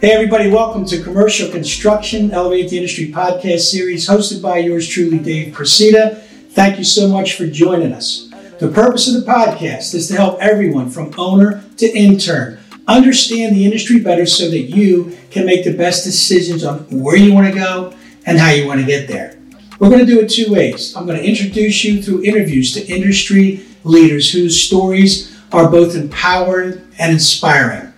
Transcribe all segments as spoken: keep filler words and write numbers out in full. Hey everybody, welcome to Commercial Construction Elevate the Industry podcast series hosted by yours truly, Dave Prasita. Thank you so much for joining us. The purpose of the podcast is to help everyone from owner to intern understand the industry better so that you can make the best decisions on where you want to go and how you want to get there. We're going to do it two ways. I'm going to introduce you through interviews to industry leaders whose stories are both empowering and inspiring.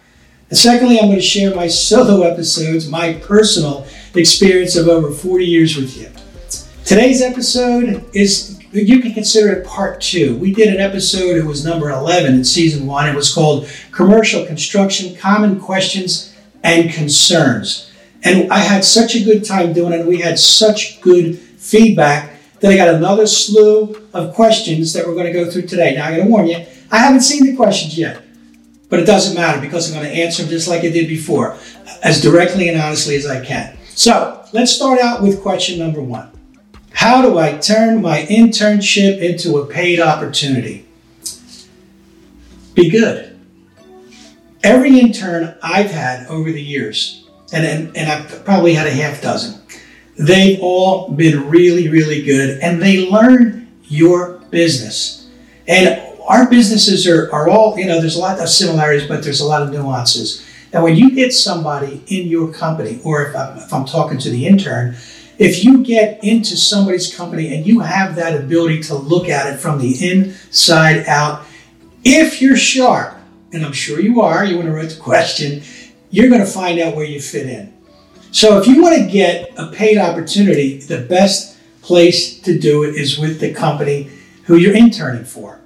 And secondly, I'm going to share my solo episodes, my personal experience of over forty years with you. Today's episode is, you can consider it part two. We did an episode, it was number eleven in season one. It was called Commercial Construction, Common Questions and Concerns. And I had such a good time doing it. We had such good feedback that I got another slew of questions that we're going to go through today. Now, I got to warn you, I haven't seen the questions yet. But it doesn't matter because I'm going to answer them just like I did before, as directly and honestly as I can. So let's start out with question number one. How do I turn my internship into a paid opportunity? Be good. Every intern I've had over the years, and, and, and I've probably had a half dozen, they've all been really, really good, and they learn your business. And our businesses are, are all, you know, there's a lot of similarities, but there's a lot of nuances. And when you get somebody in your company, or if I'm, if I'm talking to the intern, if you get into somebody's company and you have that ability to look at it from the inside out, if you're sharp, and I'm sure you are, you want to write the question, you're going to find out where you fit in. So if you want to get a paid opportunity, the best place to do it is with the company who you're interning for.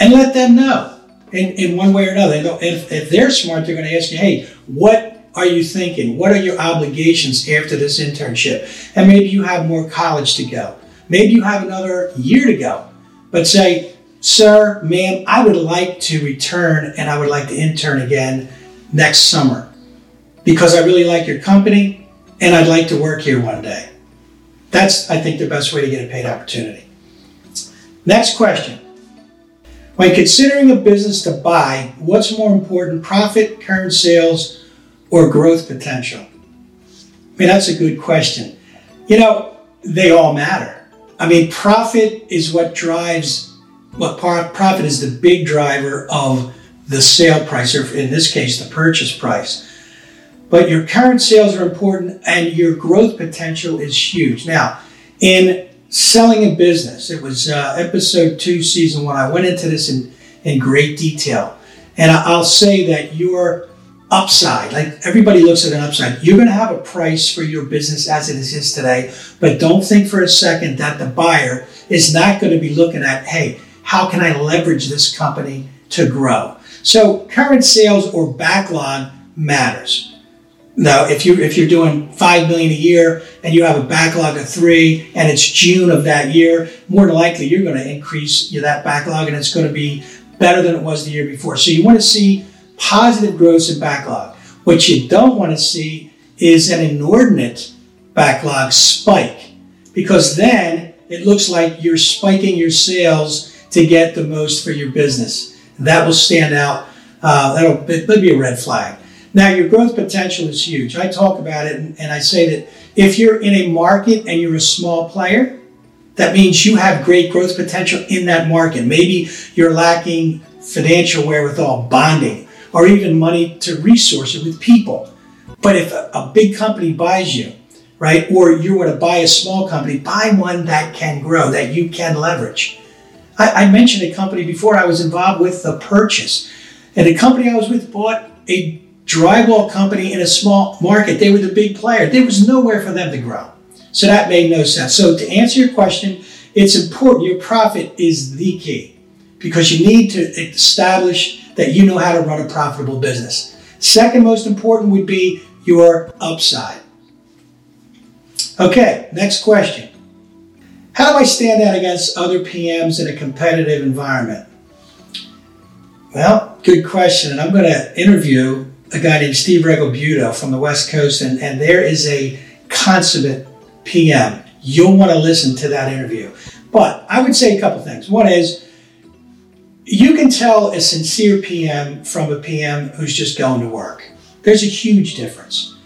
And let them know in, in one way or another. If, if they're smart, they're going to ask you, hey, what are you thinking? What are your obligations after this internship? And maybe you have more college to go. Maybe you have another year to go. But say, sir, ma'am, I would like to return and I would like to intern again next summer because I really like your company and I'd like to work here one day. That's, I think, the best way to get a paid opportunity. Next question. When considering a business to buy, what's more important, profit, current sales, or growth potential? I mean, that's a good question. You know, they all matter. I mean, profit is what drives, well, profit is the big driver of the sale price, or in this case, the purchase price. But your current sales are important and your growth potential is huge. Now, in selling a business. It was uh, episode two, season one. I went into this in, in great detail. And I'll say that your upside, like everybody looks at an upside, you're going to have a price for your business as it is today. But don't think for a second that the buyer is not going to be looking at, hey, how can I leverage this company to grow? So current sales or backlog matters. Now, if you if you're doing five million a year and you have a backlog of three, and it's June of that year, more than likely you're going to increase that backlog, and it's going to be better than it was the year before. So you want to see positive growth in backlog. What you don't want to see is an inordinate backlog spike, because then it looks like you're spiking your sales to get the most for your business. That will stand out. Uh, that'll that'll be a red flag. Now, your growth potential is huge. I talk about it and, and I say that if you're in a market and you're a small player, that means you have great growth potential in that market. Maybe you're lacking financial wherewithal, bonding, or even money to resource it with people. But if a, a big company buys you, right, or you want to buy a small company, buy one that can grow, that you can leverage. I, I mentioned a company before I was involved with the purchase. And the company I was with bought a drywall company in a small market. They were the big player. There was nowhere for them to grow. So that made no sense. So to answer your question, it's important. Your profit is the key because you need to establish that you know how to run a profitable business. Second most important would be your upside. Okay, next question. How do I stand out against other P Ms in a competitive environment? Well, good question. And I'm going to interview a guy named Steve Regalbuto from the West Coast, and, and there is a consummate P M. You'll want to listen to that interview. But I would say a couple things. One is, you can tell a sincere P M from a P M who's just going to work. There's a huge difference.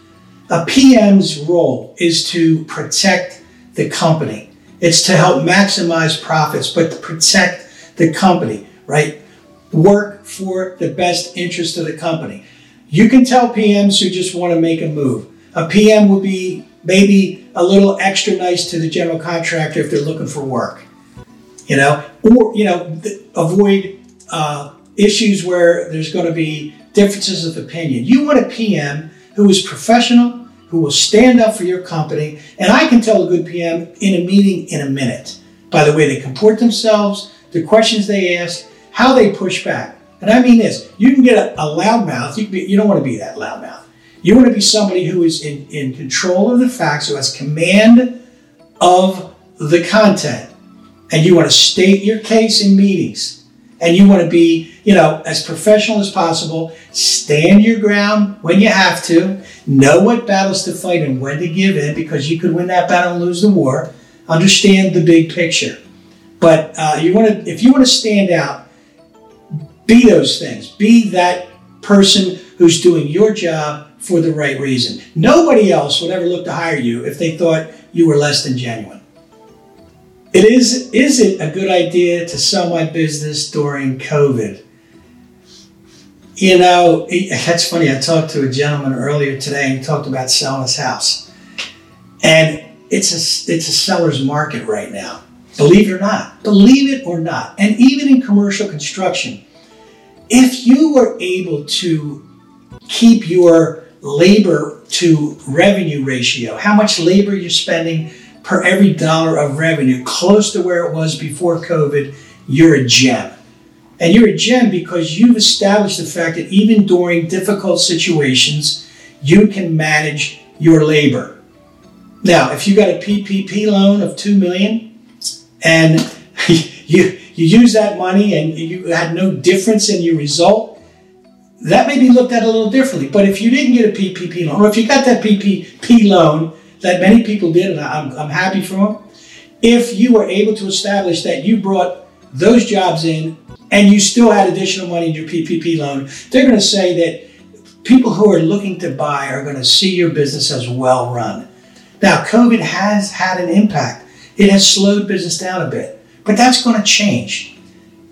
A P M's role is to protect the company. It's to help maximize profits, but to protect the company, right? Work for the best interest of the company. You can tell P Ms who just want to make a move. A P M will be maybe a little extra nice to the general contractor if they're looking for work, you know, or, you know, avoid uh, issues where there's going to be differences of opinion. You want a P M who is professional, who will stand up for your company. And I can tell a good P M in a meeting in a minute by the way they comport themselves, the questions they ask, how they push back. And I mean this, you can get a, a loudmouth. You, you don't want to be that loudmouth. You want to be somebody who is in, in control of the facts, who has command of the content. And you want to state your case in meetings. And you want to be, you know, as professional as possible. Stand your ground when you have to. Know what battles to fight and when to give in, because you could win that battle and lose the war. Understand the big picture. But uh, you want to, if you want to stand out, be those things. Be that person who's doing your job for the right reason. Nobody else would ever look to hire you if they thought you were less than genuine. It is, is it a good idea to sell my business during COVID? You know, it, that's funny. I talked to a gentleman earlier today and he talked about selling his house. And it's a, it's a seller's market right now. Believe it or not. Believe it or not. And even in commercial construction, if you were able to keep your labor to revenue ratio, how much labor you're spending per every dollar of revenue, close to where it was before COVID, you're a gem. And you're a gem because you've established the fact that even during difficult situations, you can manage your labor. Now, if you got a P P P loan of two million dollars and you, you use that money and you had no difference in your result, that may be looked at a little differently. But if you didn't get a P P P loan, or if you got that P P P loan that many people did, and I'm, I'm happy for them, if you were able to establish that you brought those jobs in and you still had additional money in your P P P loan, they're going to say that people who are looking to buy are going to see your business as well run. Now, COVID has had an impact. It has slowed business down a bit, but that's going to change.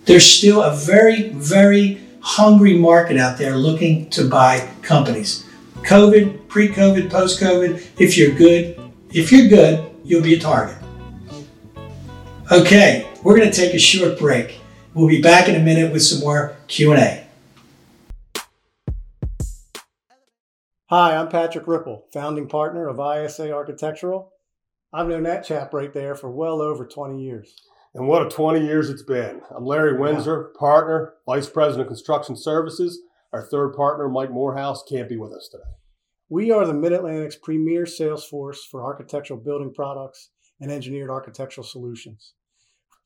There's still a very, very hungry market out there looking to buy companies. COVID, pre-COVID, post-COVID, if you're good, if you're good, you'll be a target. Okay, we're going to take a short break. We'll be back in a minute with some more Q and A. Hi, I'm Patrick Ripple, founding partner of I S A Architectural. I've known that chap right there for well over twenty years. And what a twenty years it's been. I'm Larry Windsor, partner, vice president of construction services. Our third partner, Mike Morehouse, can't be with us today. We are the Mid-Atlantic's premier sales force for architectural building products and engineered architectural solutions.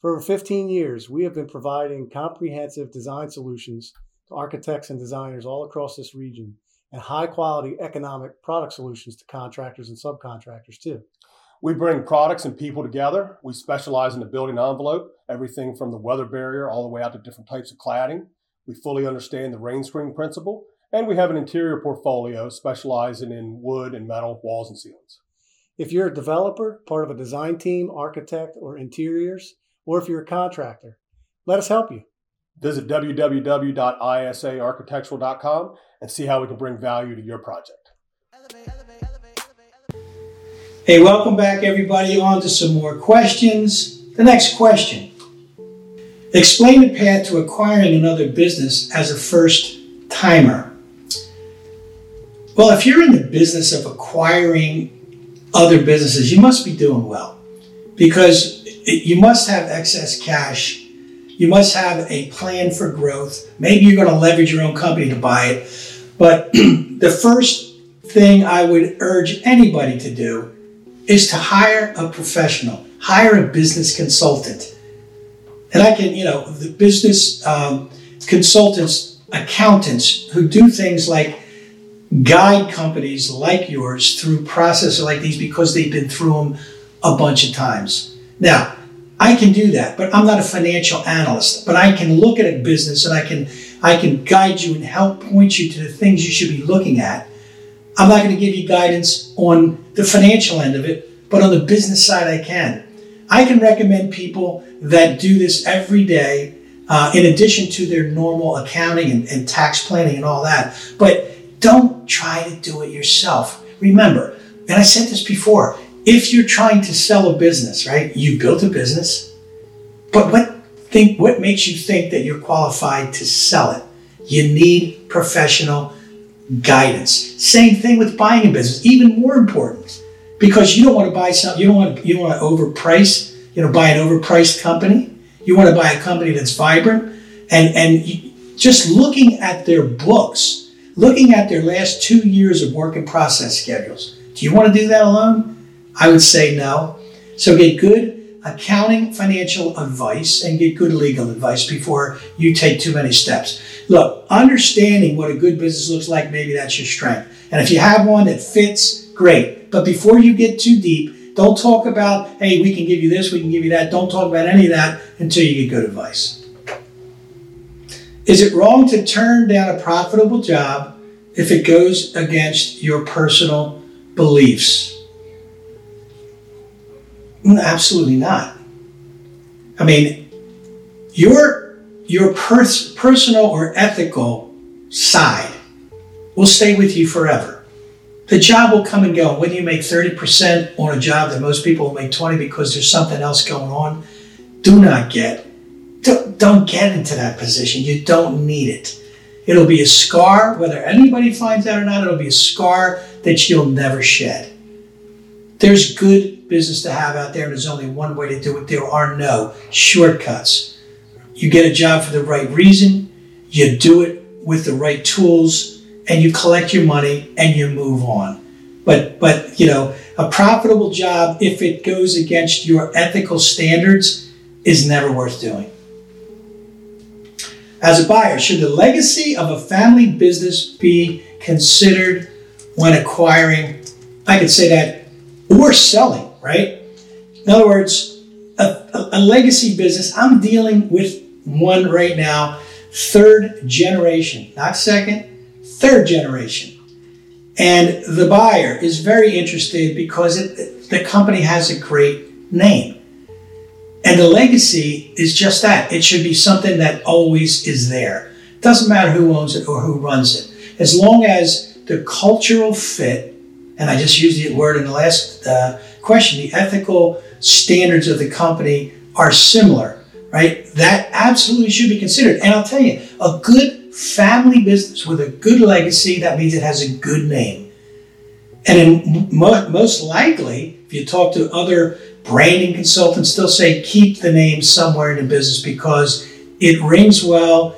For over fifteen years, we have been providing comprehensive design solutions to architects and designers all across this region, and high-quality economic product solutions to contractors and subcontractors, too. We bring products and people together. We specialize in the building envelope, everything from the weather barrier all the way out to different types of cladding. We fully understand the rain screen principle, and we have an interior portfolio specializing in wood and metal walls and ceilings. If you're a developer, part of a design team, architect, or interiors, or if you're a contractor, let us help you. Visit w w w dot i s a architectural dot com and see how we can bring value to your project. Elevate, elevate. Hey, welcome back, everybody. On to some more questions. The next question. Explain the path to acquiring another business as a first-timer. Well, if you're in the business of acquiring other businesses, you must be doing well, because you must have excess cash. You must have a plan for growth. Maybe you're going to leverage your own company to buy it. But the first thing I would urge anybody to do is to hire a professional, hire a business consultant. And I can, you know, the business um, consultants, accountants who do things like guide companies like yours through processes like these because they've been through them a bunch of times. Now, I can do that, but I'm not a financial analyst, but I can look at a business and I can I can guide you and help point you to the things you should be looking at. I'm not going to give you guidance on the financial end of it, but on the business side, I can. I can recommend people that do this every day, uh, in addition to their normal accounting and, and tax planning and all that. But don't try to do it yourself. Remember, and I said this before, if you're trying to sell a business, right? You built a business, but what think what makes you think that you're qualified to sell it? You need professional guidance. Same thing with buying a business, even more important, because you don't want to buy something, you don't want to, you don't want to overprice, you know, buy an overpriced company. You want to buy a company that's vibrant, and, and you, just looking at their books, looking at their last two years of work and process schedules. Do you want to do that alone? I would say no. So get good accounting, financial advice, and get good legal advice before you take too many steps. Look, understanding what a good business looks like, maybe that's your strength. And if you have one that fits, great. But before you get too deep, don't talk about, hey, we can give you this, we can give you that. Don't talk about any of that until you get good advice. Is it wrong to turn down a profitable job if it goes against your personal beliefs? Absolutely not. I mean, your, your pers- personal or ethical side will stay with you forever. The job will come and go. Whether you make thirty percent on a job that most people will make twenty because there's something else going on, do not get Don't get into that position. You don't need it. It'll be a scar, whether anybody finds out or not, it'll be a scar that you'll never shed. There's good business to have out there, and there's only one way to do it. There are no shortcuts. You get a job for the right reason, you do it with the right tools, and you collect your money and you move on. But, but you know, a profitable job, if it goes against your ethical standards, is never worth doing. As a buyer, should the legacy of a family business be considered when acquiring, I could say that, or selling, right? In other words, a, a, a legacy business, I'm dealing with one right now, third generation, not second, third generation. And the buyer is very interested because it, the company has a great name. And the legacy is just that. It should be something that always is there. It doesn't matter who owns it or who runs it. As long as the cultural fit, and I just used the word in the last uh, question, the ethical standards of the company are similar, right? That absolutely should be considered. And I'll tell you, a good family business with a good legacy, that means it has a good name. And in mo- most likely, if you talk to other branding consultants, still say keep the name somewhere in the business because it rings well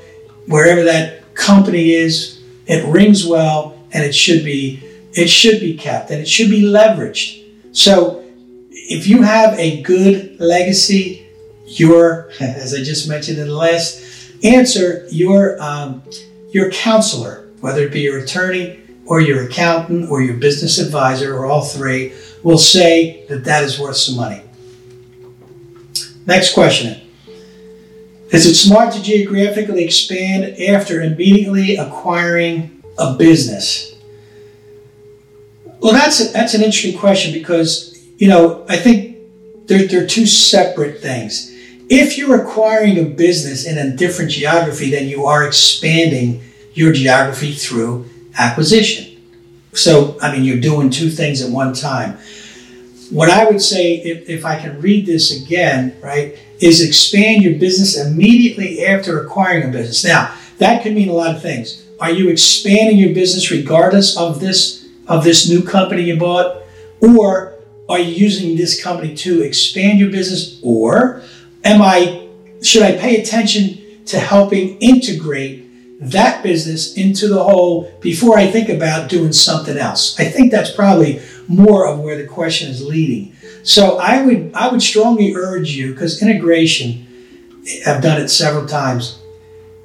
wherever that company is. It rings well, and it should be it should be kept, and it should be leveraged. So if you have a good legacy, your, as I just mentioned in the last answer, your um, your counselor, whether it be your attorney or your accountant or your business advisor or all three, will say that that is worth some money. Next question. Is it smart to geographically expand after immediately acquiring a business? Well, that's a, that's an interesting question because, you know, I think they're, they're two separate things. If you're acquiring a business in a different geography, then you are expanding your geography through acquisition. So, I mean, you're doing two things at one time. What I would say, if, if I can read this again, right, is expand your business immediately after acquiring a business. Now, that could mean a lot of things. Are you expanding your business regardless of this, of this new company you bought? Or are you using this company to expand your business? Or am I, should I pay attention to helping integrate that business into the whole before I think about doing something else? I think that's probably more of where the question is leading. So I would I would strongly urge you, because integration, I've done it several times.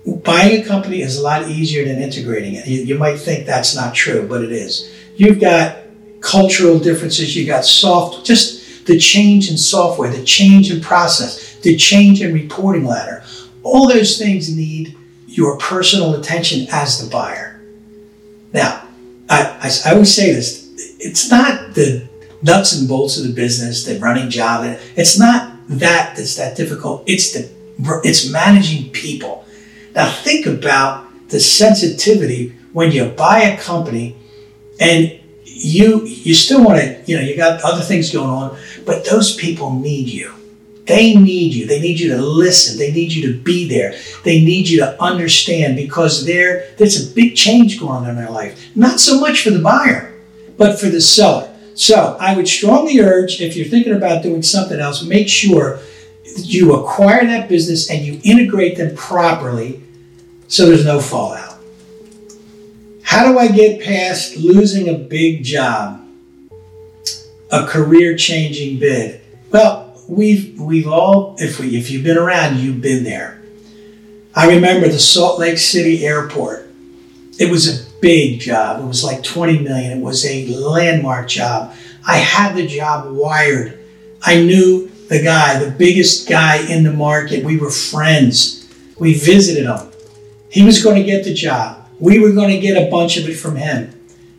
Buying a company is a lot easier than integrating it. You, you might think that's not true, but it is. You've got cultural differences. You got soft, just the change in software, the change in process, the change in reporting ladder. All those things need your personal attention as the buyer. Now, I, I, I always say this, it's not the nuts and bolts of the business, the running job, it's not that that's that difficult, it's the it's managing people. Now think about the sensitivity when you buy a company and you you still want to, you know, you got other things going on, but those people need you. They need you. They need you to listen. They need you to be there. They need you to understand because they're, there's a big change going on in their life. Not so much for the buyer, but for the seller. So I would strongly urge, if you're thinking about doing something else, make sure that you acquire that business and you integrate them properly so there's no fallout. How do I get past losing a big job, a career-changing bid? Well, We've we've all, if we if you've been around, you've been there. I remember the Salt Lake City Airport. It was a big job. It was like twenty million dollars. It was a landmark job. I had the job wired. I knew the guy, the biggest guy in the market. We were friends. We visited him. He was going to get the job. We were going to get a bunch of it from him.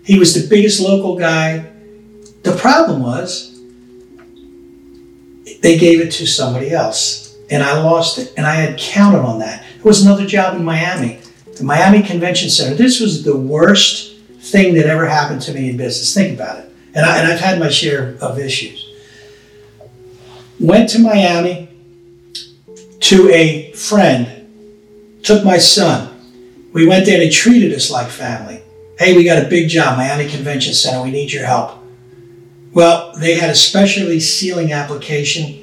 He was the biggest local guy. The problem was, they gave it to somebody else, and I lost it, and I had counted on that. It was another job in Miami, the Miami Convention Center. This was the worst thing that ever happened to me in business. Think about it. And, I, and I've had my share of issues. Went to Miami to a friend, took my son. We went there and they treated us like family. Hey, we got a big job, Miami Convention Center. We need your help. Well, they had a specialty ceiling application,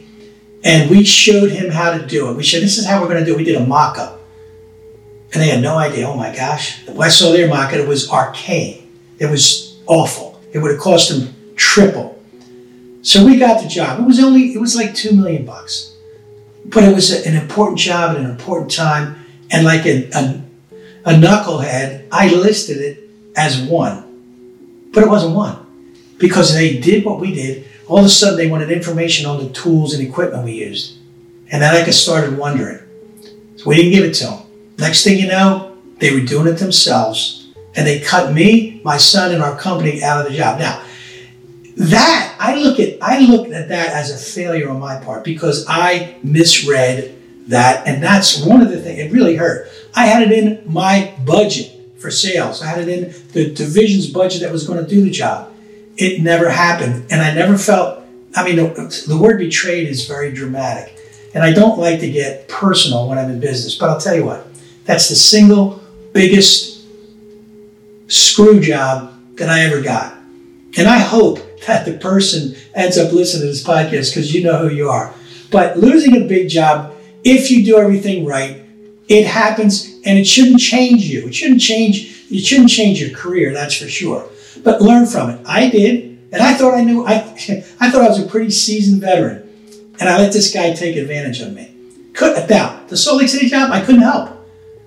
and we showed him how to do it. We said, this is how we're going to do it. We did a mock-up. And they had no idea. Oh, my gosh. When I saw their mock-up, it was arcane. It was awful. It would have cost them triple. So we got the job. It was only, it was like two million dollars bucks. But it was a, an important job at an important time. And like a, a, a knucklehead, I listed it as one. But it wasn't one. Because they did what we did, all of a sudden they wanted information on the tools and equipment we used. And then I got started wondering. So we didn't give it to them. Next thing you know, they were doing it themselves, and they cut me, my son, and our company out of the job. Now, that, I look at, I looked at that as a failure on my part because I misread that, and that's one of the things, it really hurt. I had it in my budget for sales. I had it in the division's budget that was going to do the job. It never happened, and I never felt, I mean, the, the word betrayed is very dramatic, and I don't like to get personal when I'm in business, but I'll tell you what, that's the single biggest screw job that I ever got, and I hope that the person ends up listening to this podcast because you know who you are, but losing a big job, if you do everything right, it happens, and it shouldn't change you. It shouldn't change, it shouldn't change your career, that's for sure. But learn from it. I did, and I thought I knew. I, I thought I was a pretty seasoned veteran, and I let this guy take advantage of me. Couldn't now the Salt Lake City job. I couldn't help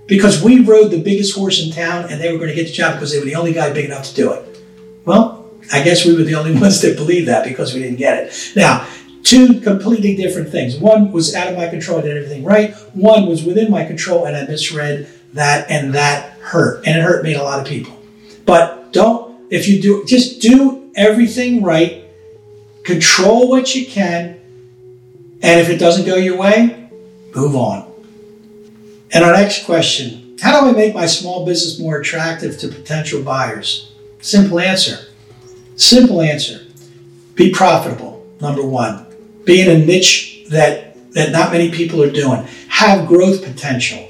because we rode the biggest horse in town, and they were going to get the job because they were the only guy big enough to do it. Well, I guess we were the only ones that believed that because we didn't get it. Now, two completely different things. One was out of my control. I did everything right. One was within my control, and I misread that, and that hurt, and it hurt me and a lot of people. But don't. If you do, just do everything right, control what you can, and if it doesn't go your way, move on. And our next question, how do I make my small business more attractive to potential buyers? Simple answer. Simple answer. Be profitable, number one. Be in a niche that, that not many people are doing. Have growth potential.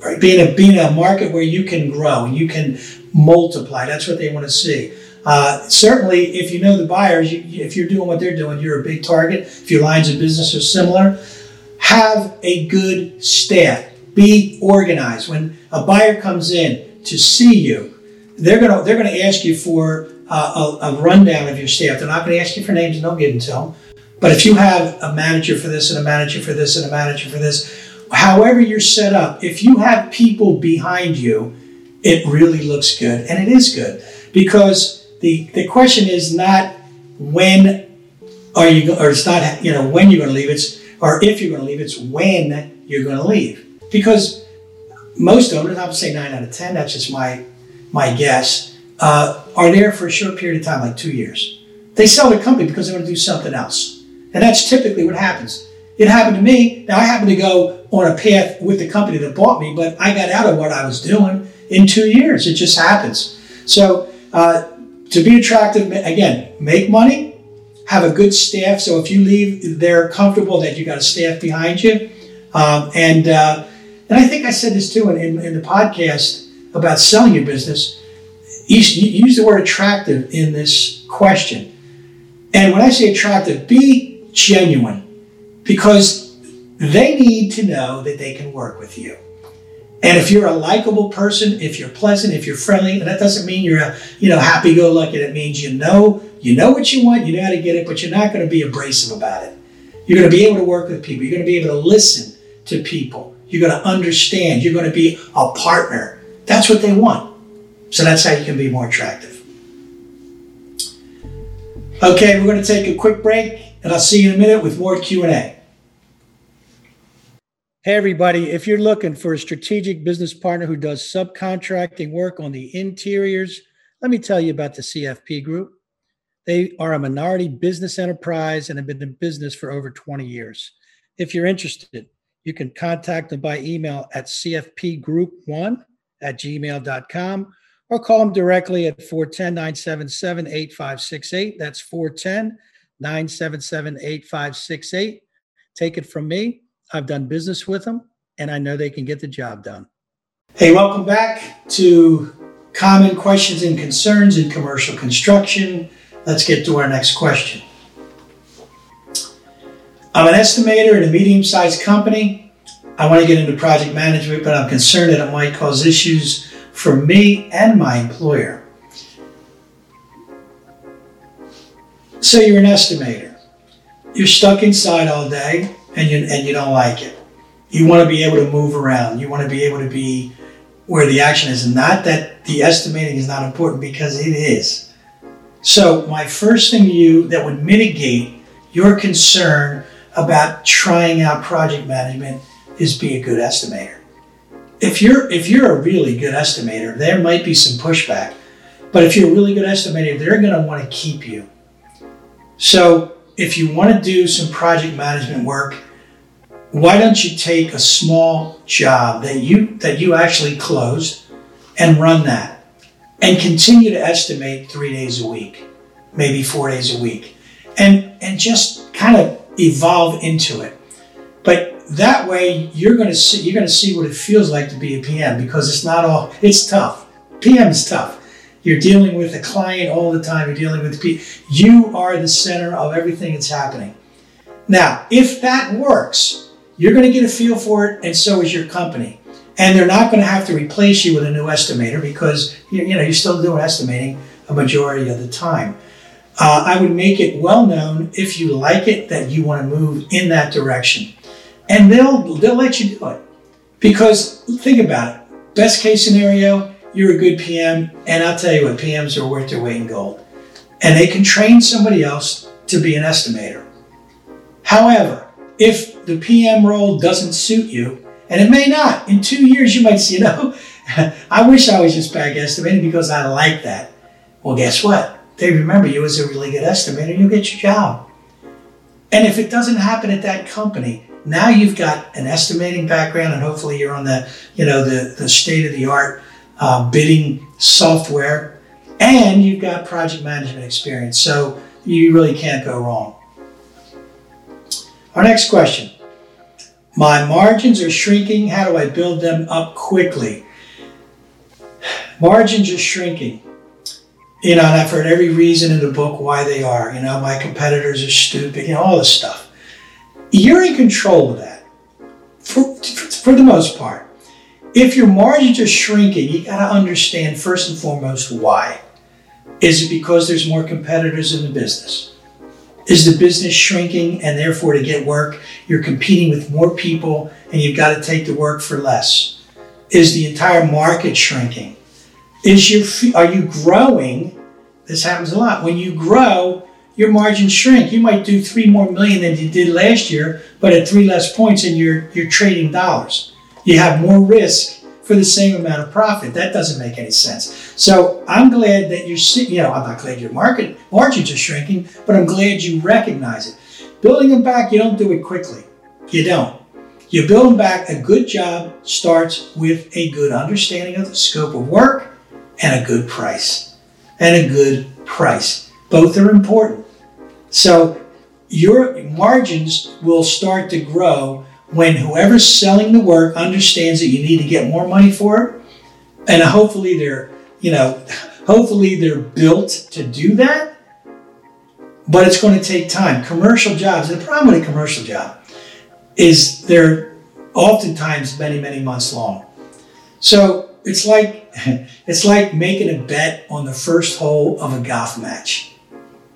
Right. Being a being a market where you can grow, you can multiply. That's what they want to see. Uh, certainly, if you know the buyers, you, if you're doing what they're doing, you're a big target. If your lines of business are similar, have a good staff. Be organized. When a buyer comes in to see you, they're gonna they're gonna ask you for uh, a, a rundown of your staff. They're not gonna ask you for names, and don't give them to them. But if you have a manager for this and a manager for this and a manager for this. However you're set up, if you have people behind you, it really looks good, and it is good because the, the question is not when are you, or it's not you know when you're going to leave, it's or if you're going to leave, it's when you're going to leave because most owners, I would say nine out of ten, that's just my my guess, uh, are there for a short period of time, like two years. They sell their company because they want to do something else. And that's typically what happens. It happened to me. Now, I happened to go on a path with the company that bought me, but I got out of what I was doing in two years. It just happens. So uh, to be attractive, again, make money, have a good staff. So if you leave, they're comfortable that you got a staff behind you. Um, and uh, and I think I said this too in, in, in the podcast about selling your business. Use, use the word attractive in this question. And when I say attractive, be genuine, because they need to know that they can work with you. And if you're a likable person, if you're pleasant, if you're friendly, and that doesn't mean you're a, you know, happy-go-lucky. That means you know you know what you want, you know how to get it, but you're not going to be abrasive about it. You're going to be able to work with people. You're going to be able to listen to people. You're going to understand. You're going to be a partner. That's what they want. So that's how you can be more attractive. Okay, we're going to take a quick break, and I'll see you in a minute with more Q and A. Hey, everybody. If you're looking for a strategic business partner who does subcontracting work on the interiors, let me tell you about the C F P Group. They are a minority business enterprise and have been in business for over twenty years. If you're interested, you can contact them by email at c f p group one at gmail dot com or call them directly at four one zero, nine seven seven, eight five six eight. That's four one zero, nine seven seven, eight five six eight. Take it from me. I've done business with them, and I know they can get the job done. Hey, welcome back to Common Questions and Concerns in Commercial Construction. Let's get to our next question. I'm an estimator in a medium-sized company. I want to get into project management, but I'm concerned that it might cause issues for me and my employer. So you're an estimator. You're stuck inside all day. And you, and you don't like it. You want to be able to move around. You want to be able to be where the action is. Not that the estimating is not important, because it is. So my first thing to you that would mitigate your concern about trying out project management is be a good estimator. If you're, if you're a really good estimator, there might be some pushback. But if you're a really good estimator, they're going to want to keep you. So if you want to do some project management work, why don't you take a small job that you that you actually closed and run that, and continue to estimate three days a week, maybe four days a week, and, and just kind of evolve into it. But that way you're going to see you're going to see what it feels like to be a P M, because it's not all it's tough. P M is tough. You're dealing with a client all the time. You're dealing with people. You are the center of everything that's happening. Now, if that works, you're going to get a feel for it, and so is your company. And they're not going to have to replace you with a new estimator, because you know you're still doing estimating a majority of the time. Uh, I would make it well known, if you like it, that you want to move in that direction, and they'll they'll let you do it. Because think about it. Best case scenario, you're a good P M, and I'll tell you what, P Ms are worth their weight in gold. And they can train somebody else to be an estimator. However, if the P M role doesn't suit you, and it may not, in two years you might say, you know, I wish I was just back estimating because I like that. Well, guess what? They remember you as a really good estimator, you'll get your job. And if it doesn't happen at that company, now you've got an estimating background, and hopefully you're on the, you know, the, the state-of-the-art Uh, bidding software, and you've got project management experience, so you really can't go wrong. Our next question: my margins are shrinking. How do I build them up quickly? Margins are shrinking. You know, and I've heard every reason in the book why they are. You know, my competitors are stupid. You know, all this stuff. You're in control of that, for for the most part. If your margins are shrinking, you got to understand first and foremost why. Is it because there's more competitors in the business? Is the business shrinking, and therefore to get work, you're competing with more people and you've got to take the work for less? Is the entire market shrinking? Is your, are you growing? This happens a lot. When you grow, your margins shrink. You might do three more million than you did last year, but at three less points, and you're, you're trading dollars. You have more risk for the same amount of profit. That doesn't make any sense. So I'm glad that you're seeing, you know, I'm not glad your market margins are shrinking, but I'm glad you recognize it. Building them back, you don't do it quickly. You don't. You build them back. A good job starts with a good understanding of the scope of work and a good price. And a good price. Both are important. So your margins will start to grow when whoever's selling the work understands that you need to get more money for it. And hopefully they're, you know, hopefully they're built to do that. But it's going to take time. Commercial jobs, and the problem with a commercial job is they're oftentimes many, many months long. So it's like it's like making a bet on the first hole of a golf match.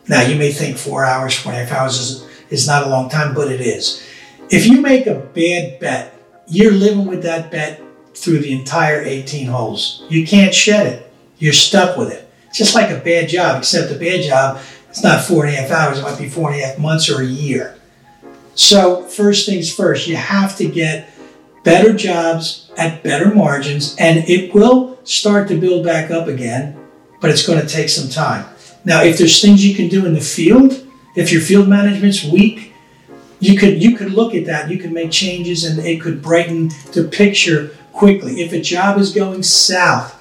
Now, you may think four hours, twenty-five hours is, is not a long time, but it is. If you make a bad bet, you're living with that bet through the entire eighteen holes. You can't shed it. You're stuck with it. It's just like a bad job, except a bad job, it's not four and a half hours. It might be four and a half months or a year. So first things first, you have to get better jobs at better margins, and it will start to build back up again, but it's going to take some time. Now, if there's things you can do in the field, if your field management's weak, you could you could look at that. You could make changes, and it could brighten the picture quickly. If a job is going south,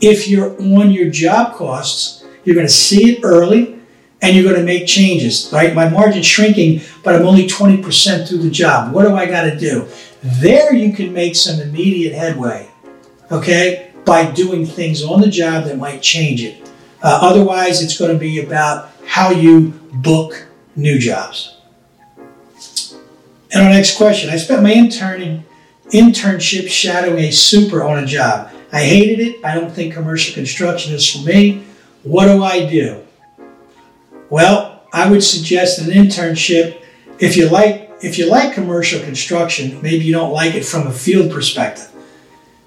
if you're on your job costs, you're going to see it early, and you're going to make changes, right? My margin's shrinking, but I'm only twenty percent through the job. What do I got to do? There you can make some immediate headway, okay, by doing things on the job that might change it. Uh, otherwise, it's going to be about how you book new jobs. And our next question, I spent my interning, internship shadowing a super on a job. I hated it. I don't think commercial construction is for me. What do I do? Well, I would suggest an internship. If you like, if you like commercial construction, maybe you don't like it from a field perspective,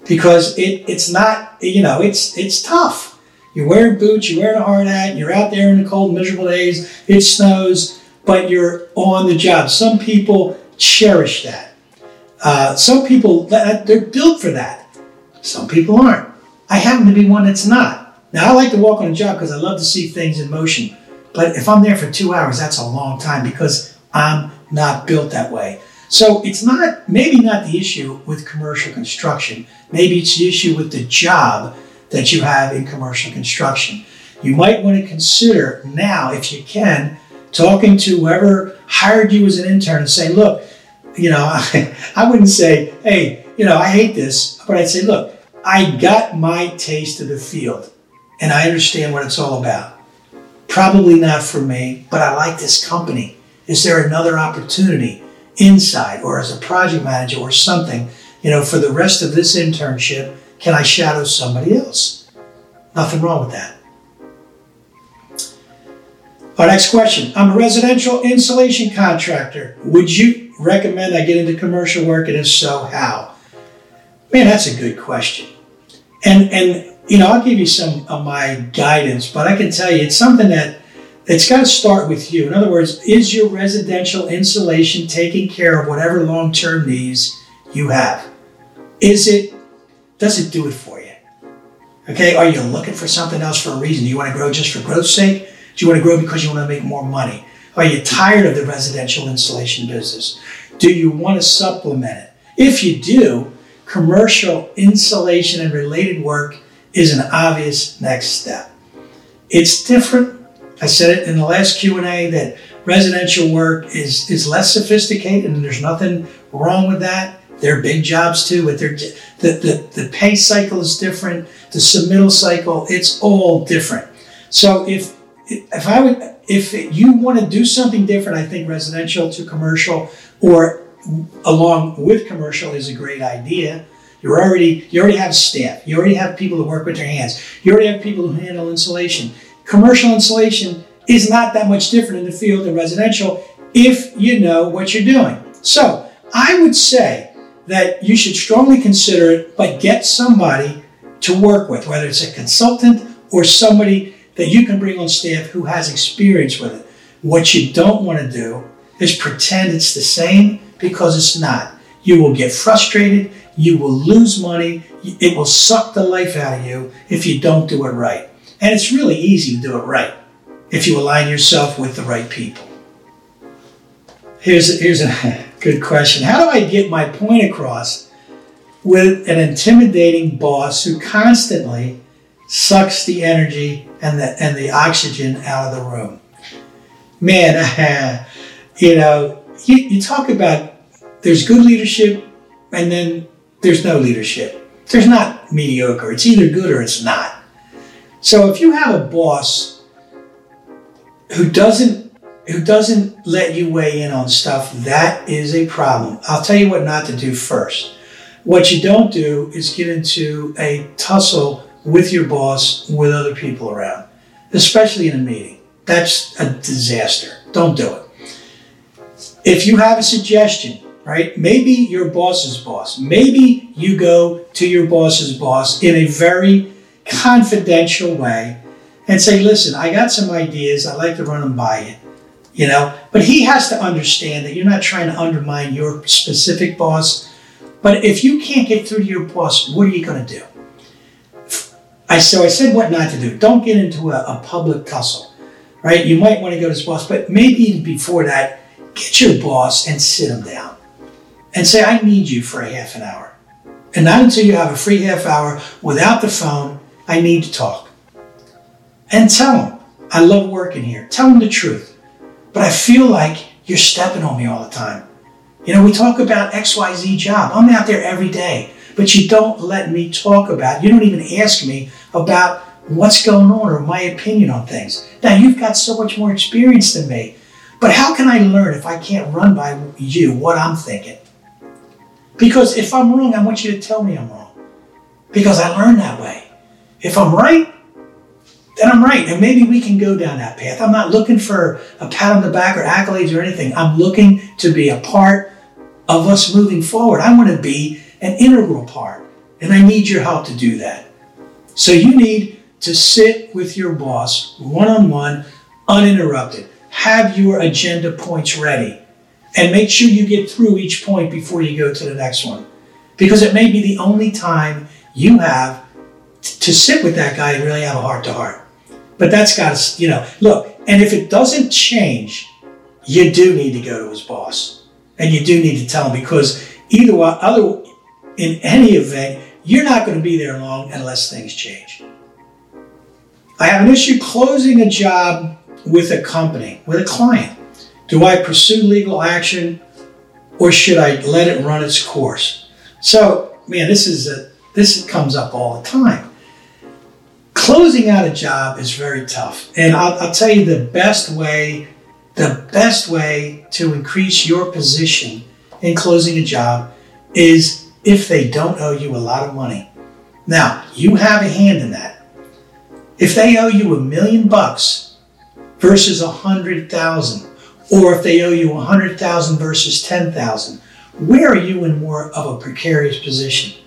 because it, it's not, you know, it's it's tough. You're wearing boots, you're wearing a hard hat, you're out there in the cold, miserable days, it snows, but you're on the job. Some people cherish that. Uh, some people, they're built for that. Some people aren't. I happen to be one that's not. Now, I like to walk on a job because I love to see things in motion. But if I'm there for two hours, that's a long time because I'm not built that way. So it's not, maybe not the issue with commercial construction. Maybe it's the issue with the job that you have in commercial construction. You might want to consider now, if you can, talking to whoever hired you as an intern and say, look, you know, I, I wouldn't say, hey, you know, I hate this. But I'd say, look, I got my taste of the field and I understand what it's all about. Probably not for me, but I like this company. Is there another opportunity inside or as a project manager or something, you know, for the rest of this internship, can I shadow somebody else? Nothing wrong with that. Our next question. I'm a residential insulation contractor. Would you recommend I get into commercial work? And if so, how? Man, that's a good question. And, and, You know, I'll give you some of my guidance, but I can tell you it's something that it's got to start with you. In other words, is your residential insulation taking care of whatever long-term needs you have? Is it, does it do it for you? Okay, are you looking for something else for a reason? Do you want to grow just for growth's sake? Do you want to grow because you want to make more money? Are you tired of the residential insulation business? Do you want to supplement it? If you do, commercial insulation and related work is an obvious next step. It's different. I said it in the last Q and A that residential work is, is less sophisticated, and there's nothing wrong with that. They're big jobs too, but they're, the, the, the pay cycle is different, the submittal cycle, it's all different. So if if I would, if you want to do something different, I think residential to commercial or along with commercial is a great idea. You're already, you already have staff. You already have people who work with their hands. You already have people who handle insulation. Commercial insulation is not that much different in the field than residential if you know what you're doing. So I would say that you should strongly consider it, but get somebody to work with, whether it's a consultant or somebody that you can bring on staff who has experience with it. What you don't want to do is pretend it's the same because it's not. You will get frustrated. You will lose money. It will suck the life out of you if you don't do it right. And it's really easy to do it right if you align yourself with the right people. Here's a, here's a good question. How do I get my point across with an intimidating boss who constantly sucks the energy and the, and the oxygen out of the room? Man, you know, you, you talk about there's good leadership and then there's no leadership. There's not mediocre. It's either good or it's not. So if you have a boss who doesn't who doesn't let you weigh in on stuff, that is a problem. I'll tell you what not to do first. What you don't do is get into a tussle with your boss, with other people around, especially in a meeting. That's a disaster. Don't do it. If you have a suggestion, right? Maybe your boss's boss, maybe you go to your boss's boss in a very confidential way and say, listen, I got some ideas. I'd like to run them by you. You know, but he has to understand that you're not trying to undermine your specific boss. But if you can't get through to your boss, what are you going to do? I so I said what not to do. Don't get into a, a public tussle, right? You might want to go to his boss, but maybe even before that, get your boss and sit him down and say, I need you for a half an hour. And not until you have a free half hour without the phone, I need to talk. And tell him, I love working here. Tell him the truth. But I feel like you're stepping on me all the time. You know, we talk about X Y Z job. I'm out there every day, but you don't let me talk about, you don't even ask me about what's going on or my opinion on things. Now, you've got so much more experience than me, but how can I learn if I can't run by you what I'm thinking? Because if I'm wrong, I want you to tell me I'm wrong, because I learn that way. If I'm right, then I'm right, and maybe we can go down that path. I'm not looking for a pat on the back or accolades or anything. I'm looking to be a part of us moving forward. I want to be an integral part, and I need your help to do that. So you need to sit with your boss one-on-one, uninterrupted. Have your agenda points ready, and make sure you get through each point before you go to the next one, because it may be the only time you have to sit with that guy and really have a heart-to-heart. But that's got to, you know, look, and if it doesn't change, you do need to go to his boss. And you do need to tell him, because either way, other, in any event, you're not going to be there long unless things change. I have an issue closing a job with a company, with a client. Do I pursue legal action or should I let it run its course? So, man, this is a, this comes up all the time. Closing out a job is very tough, and I'll, I'll tell you the best way, the best way to increase your position in closing a job is if they don't owe you a lot of money. Now, you have a hand in that. If they owe you a million bucks versus a hundred thousand, or if they owe you a hundred thousand versus ten thousand, where are you in more of a precarious position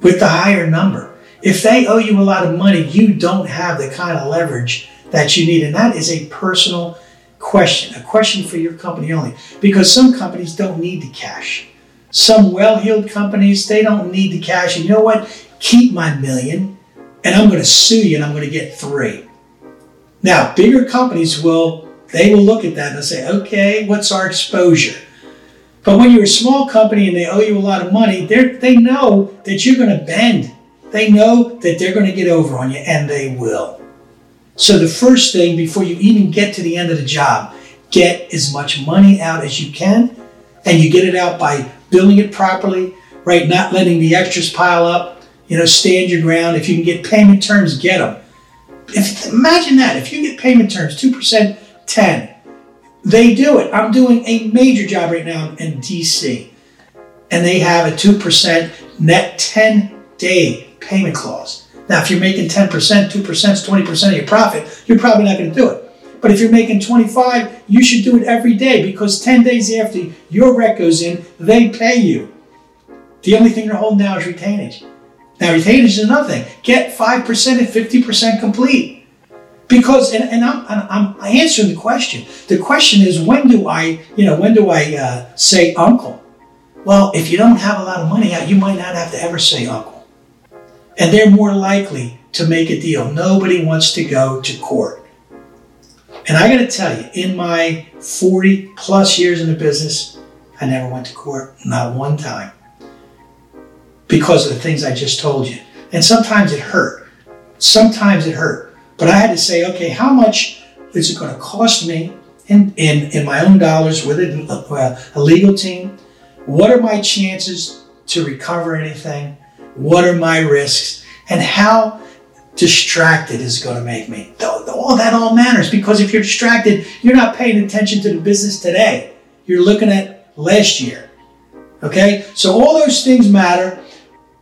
with the higher number? If they owe you a lot of money, you don't have the kind of leverage that you need. And that is a personal question, a question for your company only, because some companies don't need the cash. Some well-heeled companies, they don't need the cash. And you know what? Keep my million and I'm going to sue you and I'm going to get three. Now, bigger companies will, they will look at that and they'll say, okay, what's our exposure? But when you're a small company and they owe you a lot of money, they know that you're going to bend. They know that they're going to get over on you, and they will. So the first thing, before you even get to the end of the job, get as much money out as you can, and you get it out by billing it properly, right? Not letting the extras pile up, you know, stand your ground. If you can get payment terms, get them. If, imagine that. If you get payment terms, two percent, ten, they do it. I'm doing a major job right now in D C, and they have a two percent net ten-day payment clause. Now, if you're making ten percent, two percent is twenty percent of your profit, you're probably not going to do it. But if you're making twenty-five, you should do it every day, because ten days after your rec goes in, they pay you. The only thing you're holding now is retainage. Now, retainage is nothing. Get five percent and fifty percent complete. Because, and, and I'm, I'm, I'm answering the question. The question is, when do I, you know, when do I uh, say uncle? Well, if you don't have a lot of money, you might not have to ever say uncle. And they're more likely to make a deal. Nobody wants to go to court. And I gotta tell you, in my forty plus years in the business, I never went to court, not one time, because of the things I just told you. And sometimes it hurt, sometimes it hurt. But I had to say, okay, how much is it gonna cost me in, in, in my own dollars with a, a legal team? What are my chances to recover anything? What are my risks? And how distracted is going to make me? All that all matters, because if you're distracted, you're not paying attention to the business today. You're looking at last year, okay? So all those things matter,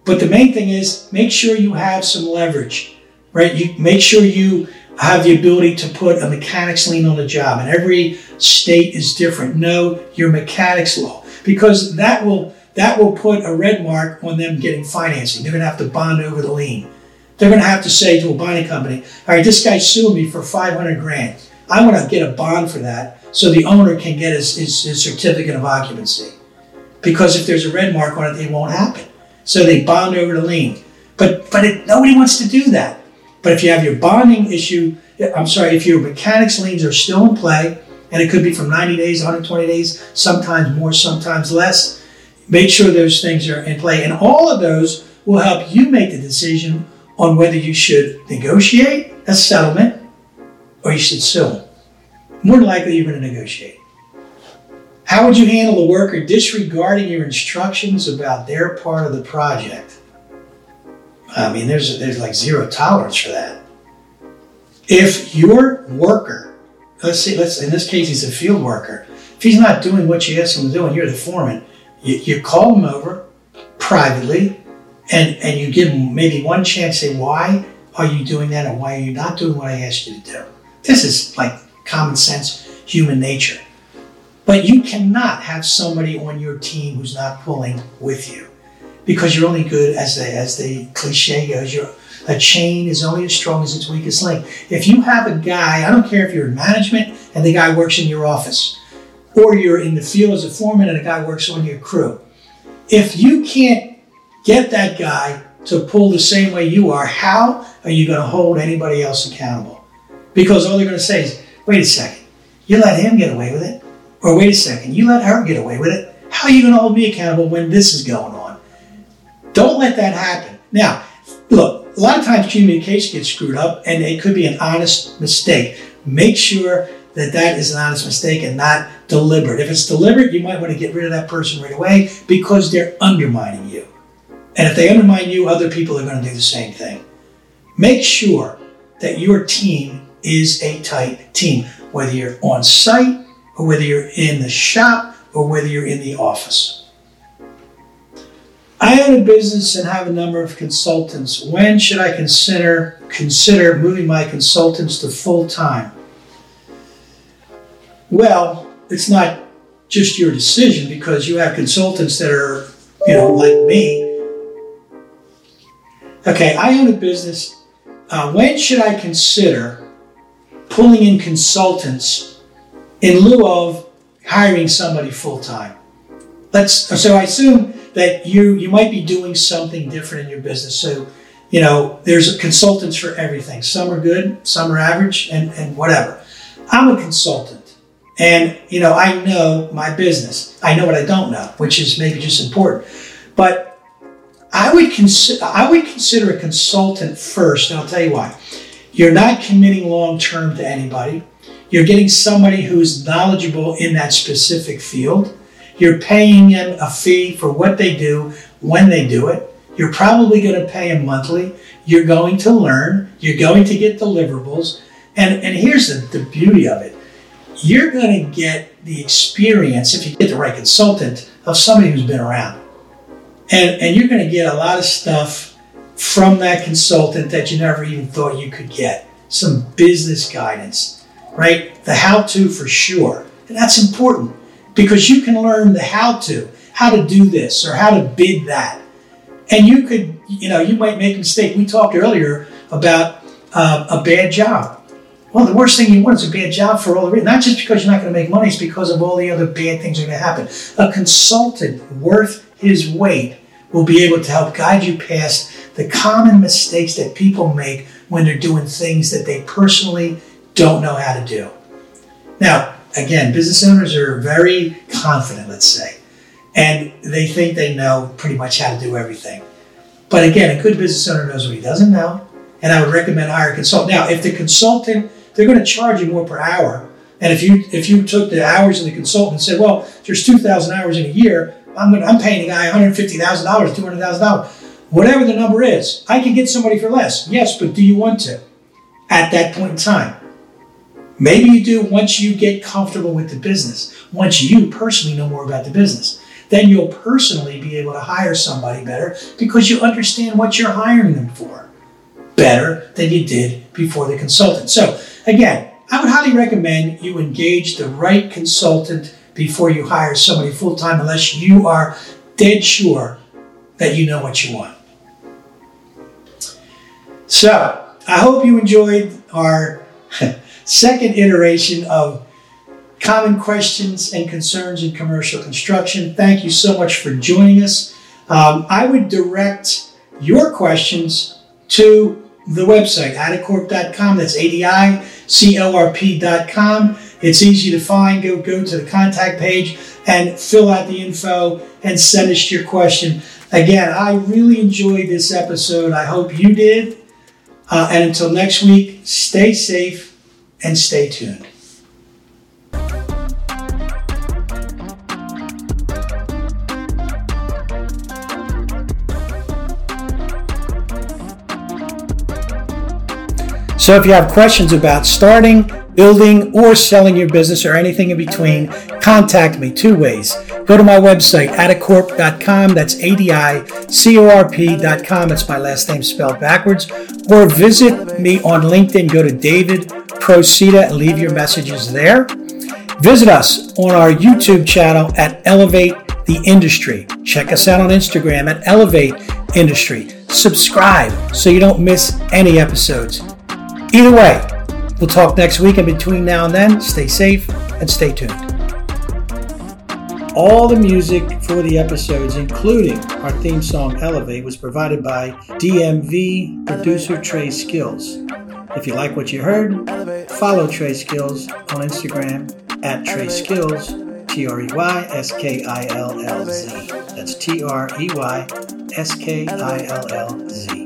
but the main thing is make sure you have some leverage, right? You make sure you have the ability to put a mechanic's lien on the job, and every state is different. Know your mechanic's law, because that will that will put a red mark on them getting financing. They're going to have to bond over the lien. They're going to have to say to a bonding company, all right, this guy sued me for five hundred grand. I want to get a bond for that so the owner can get his, his, his certificate of occupancy. Because if there's a red mark on it, it won't happen. So they bond over the lien. But but it, nobody wants to do that. But if you have your bonding issue, I'm sorry, if your mechanics liens are still in play, and it could be from ninety days, one hundred twenty days, sometimes more, sometimes less, make sure those things are in play. And all of those will help you make the decision on whether you should negotiate a settlement or you should sue. More than likely, you're going to negotiate. How would you handle a worker disregarding your instructions about their part of the project? I mean, there's there's like zero tolerance for that. If your worker, let's see, let's in this case, he's a field worker. If he's not doing what you ask him to do, and you're the foreman, you, you call him over privately. And and you give them maybe one chance, say, why are you doing that, and why are you not doing what I asked you to do? This is like common sense, human nature. But you cannot have somebody on your team who's not pulling with you, because you're only good, as the, as the cliche goes, you're, a chain is only as strong as its weakest link. If you have a guy, I don't care if you're in management and the guy works in your office, or you're in the field as a foreman and a guy works on your crew, if you can't get that guy to pull the same way you are, how are you going to hold anybody else accountable? Because all they're going to say is, wait a second, you let him get away with it. Or wait a second, you let her get away with it. How are you going to hold me accountable when this is going on? Don't let that happen. Now, look, a lot of times communication gets screwed up, and it could be an honest mistake. Make sure that that is an honest mistake and not deliberate. If it's deliberate, you might want to get rid of that person right away, because they're undermining you. And if they undermine you, other people are going to do the same thing. Make sure that your team is a tight team, whether you're on site or whether you're in the shop or whether you're in the office. I own a business and have a number of consultants. When should I consider consider moving my consultants to full-time? Well, it's not just your decision, because you have consultants that are, you know, like me. Okay, I own a business. Uh, when should I consider pulling in consultants in lieu of hiring somebody full-time? Let's, so I assume that you, you might be doing something different in your business. So, you know, there's consultants for everything. Some are good, some are average, and, and whatever. I'm a consultant, and, you know, I know my business. I know what I don't know, which is maybe just important. But I would consider I would consider a consultant first, and I'll tell you why. You're not committing long-term to anybody. You're getting somebody who's knowledgeable in that specific field. You're paying them a fee for what they do, when they do it. You're probably going to pay them monthly. You're going to learn. You're going to get deliverables. And, and here's the, the beauty of it. You're going to get the experience, if you get the right consultant, of somebody who's been around. And, and you're going to get a lot of stuff from that consultant that you never even thought you could get. Some business guidance, right? The how-to for sure. And that's important, because you can learn the how-to, how to do this or how to bid that. And you could, you know, you might make a mistake. We talked earlier about uh, a bad job. Well, the worst thing you want is a bad job for all the reasons. Not just because you're not going to make money, it's because of all the other bad things that are going to happen. A consultant worth his weight will be able to help guide you past the common mistakes that people make when they're doing things that they personally don't know how to do. Now, again, business owners are very confident, let's say, and they think they know pretty much how to do everything. But again, a good business owner knows what he doesn't know, and I would recommend hire a consultant. Now, if the consultant, they're going to charge you more per hour, and if you if you took the hours of the consultant and said, well, there's two thousand hours in a year, I'm going to, I'm paying the guy one hundred fifty thousand dollars, two hundred thousand dollars, whatever the number is, I can get somebody for less. Yes, but do you want to at that point in time? Maybe you do once you get comfortable with the business, once you personally know more about the business. Then you'll personally be able to hire somebody better because you understand what you're hiring them for better than you did before the consultant. So again, I would highly recommend you engage the right consultant before you hire somebody full-time unless you are dead sure that you know what you want. So I hope you enjoyed our second iteration of Common Questions and Concerns in Commercial Construction. Thank you so much for joining us. Um, I would direct your questions to the website, adicorp dot com. That's A D I C O R P dot com. It's easy to find. Go, go to the contact page and fill out the info and send us your question. Again, I really enjoyed this episode. I hope you did. Uh, and until next week, stay safe and stay tuned. So if you have questions about starting, building, or selling your business or anything in between, contact me two ways. Go to my website, adicorp dot com. That's A D I C O R P dot com. It's my last name spelled backwards. Or visit me on LinkedIn. Go to David Prasita and leave your messages there. Visit us on our YouTube channel at Elevate the Industry. Check us out on Instagram at Elevate Industry. Subscribe so you don't miss any episodes. Either way, we'll talk next week, and between now and then, stay safe and stay tuned. All the music for the episodes, including our theme song Elevate, was provided by D M V producer Trey Skills. If you like what you heard, follow Trey Skills on Instagram at Trey Skills, T R E Y S K I L L Z. That's T R E Y S K I L L Z.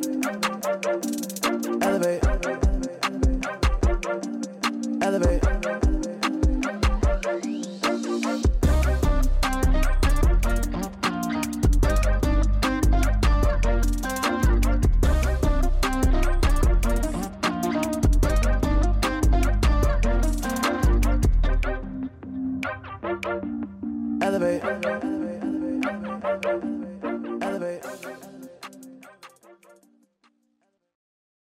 Elevate.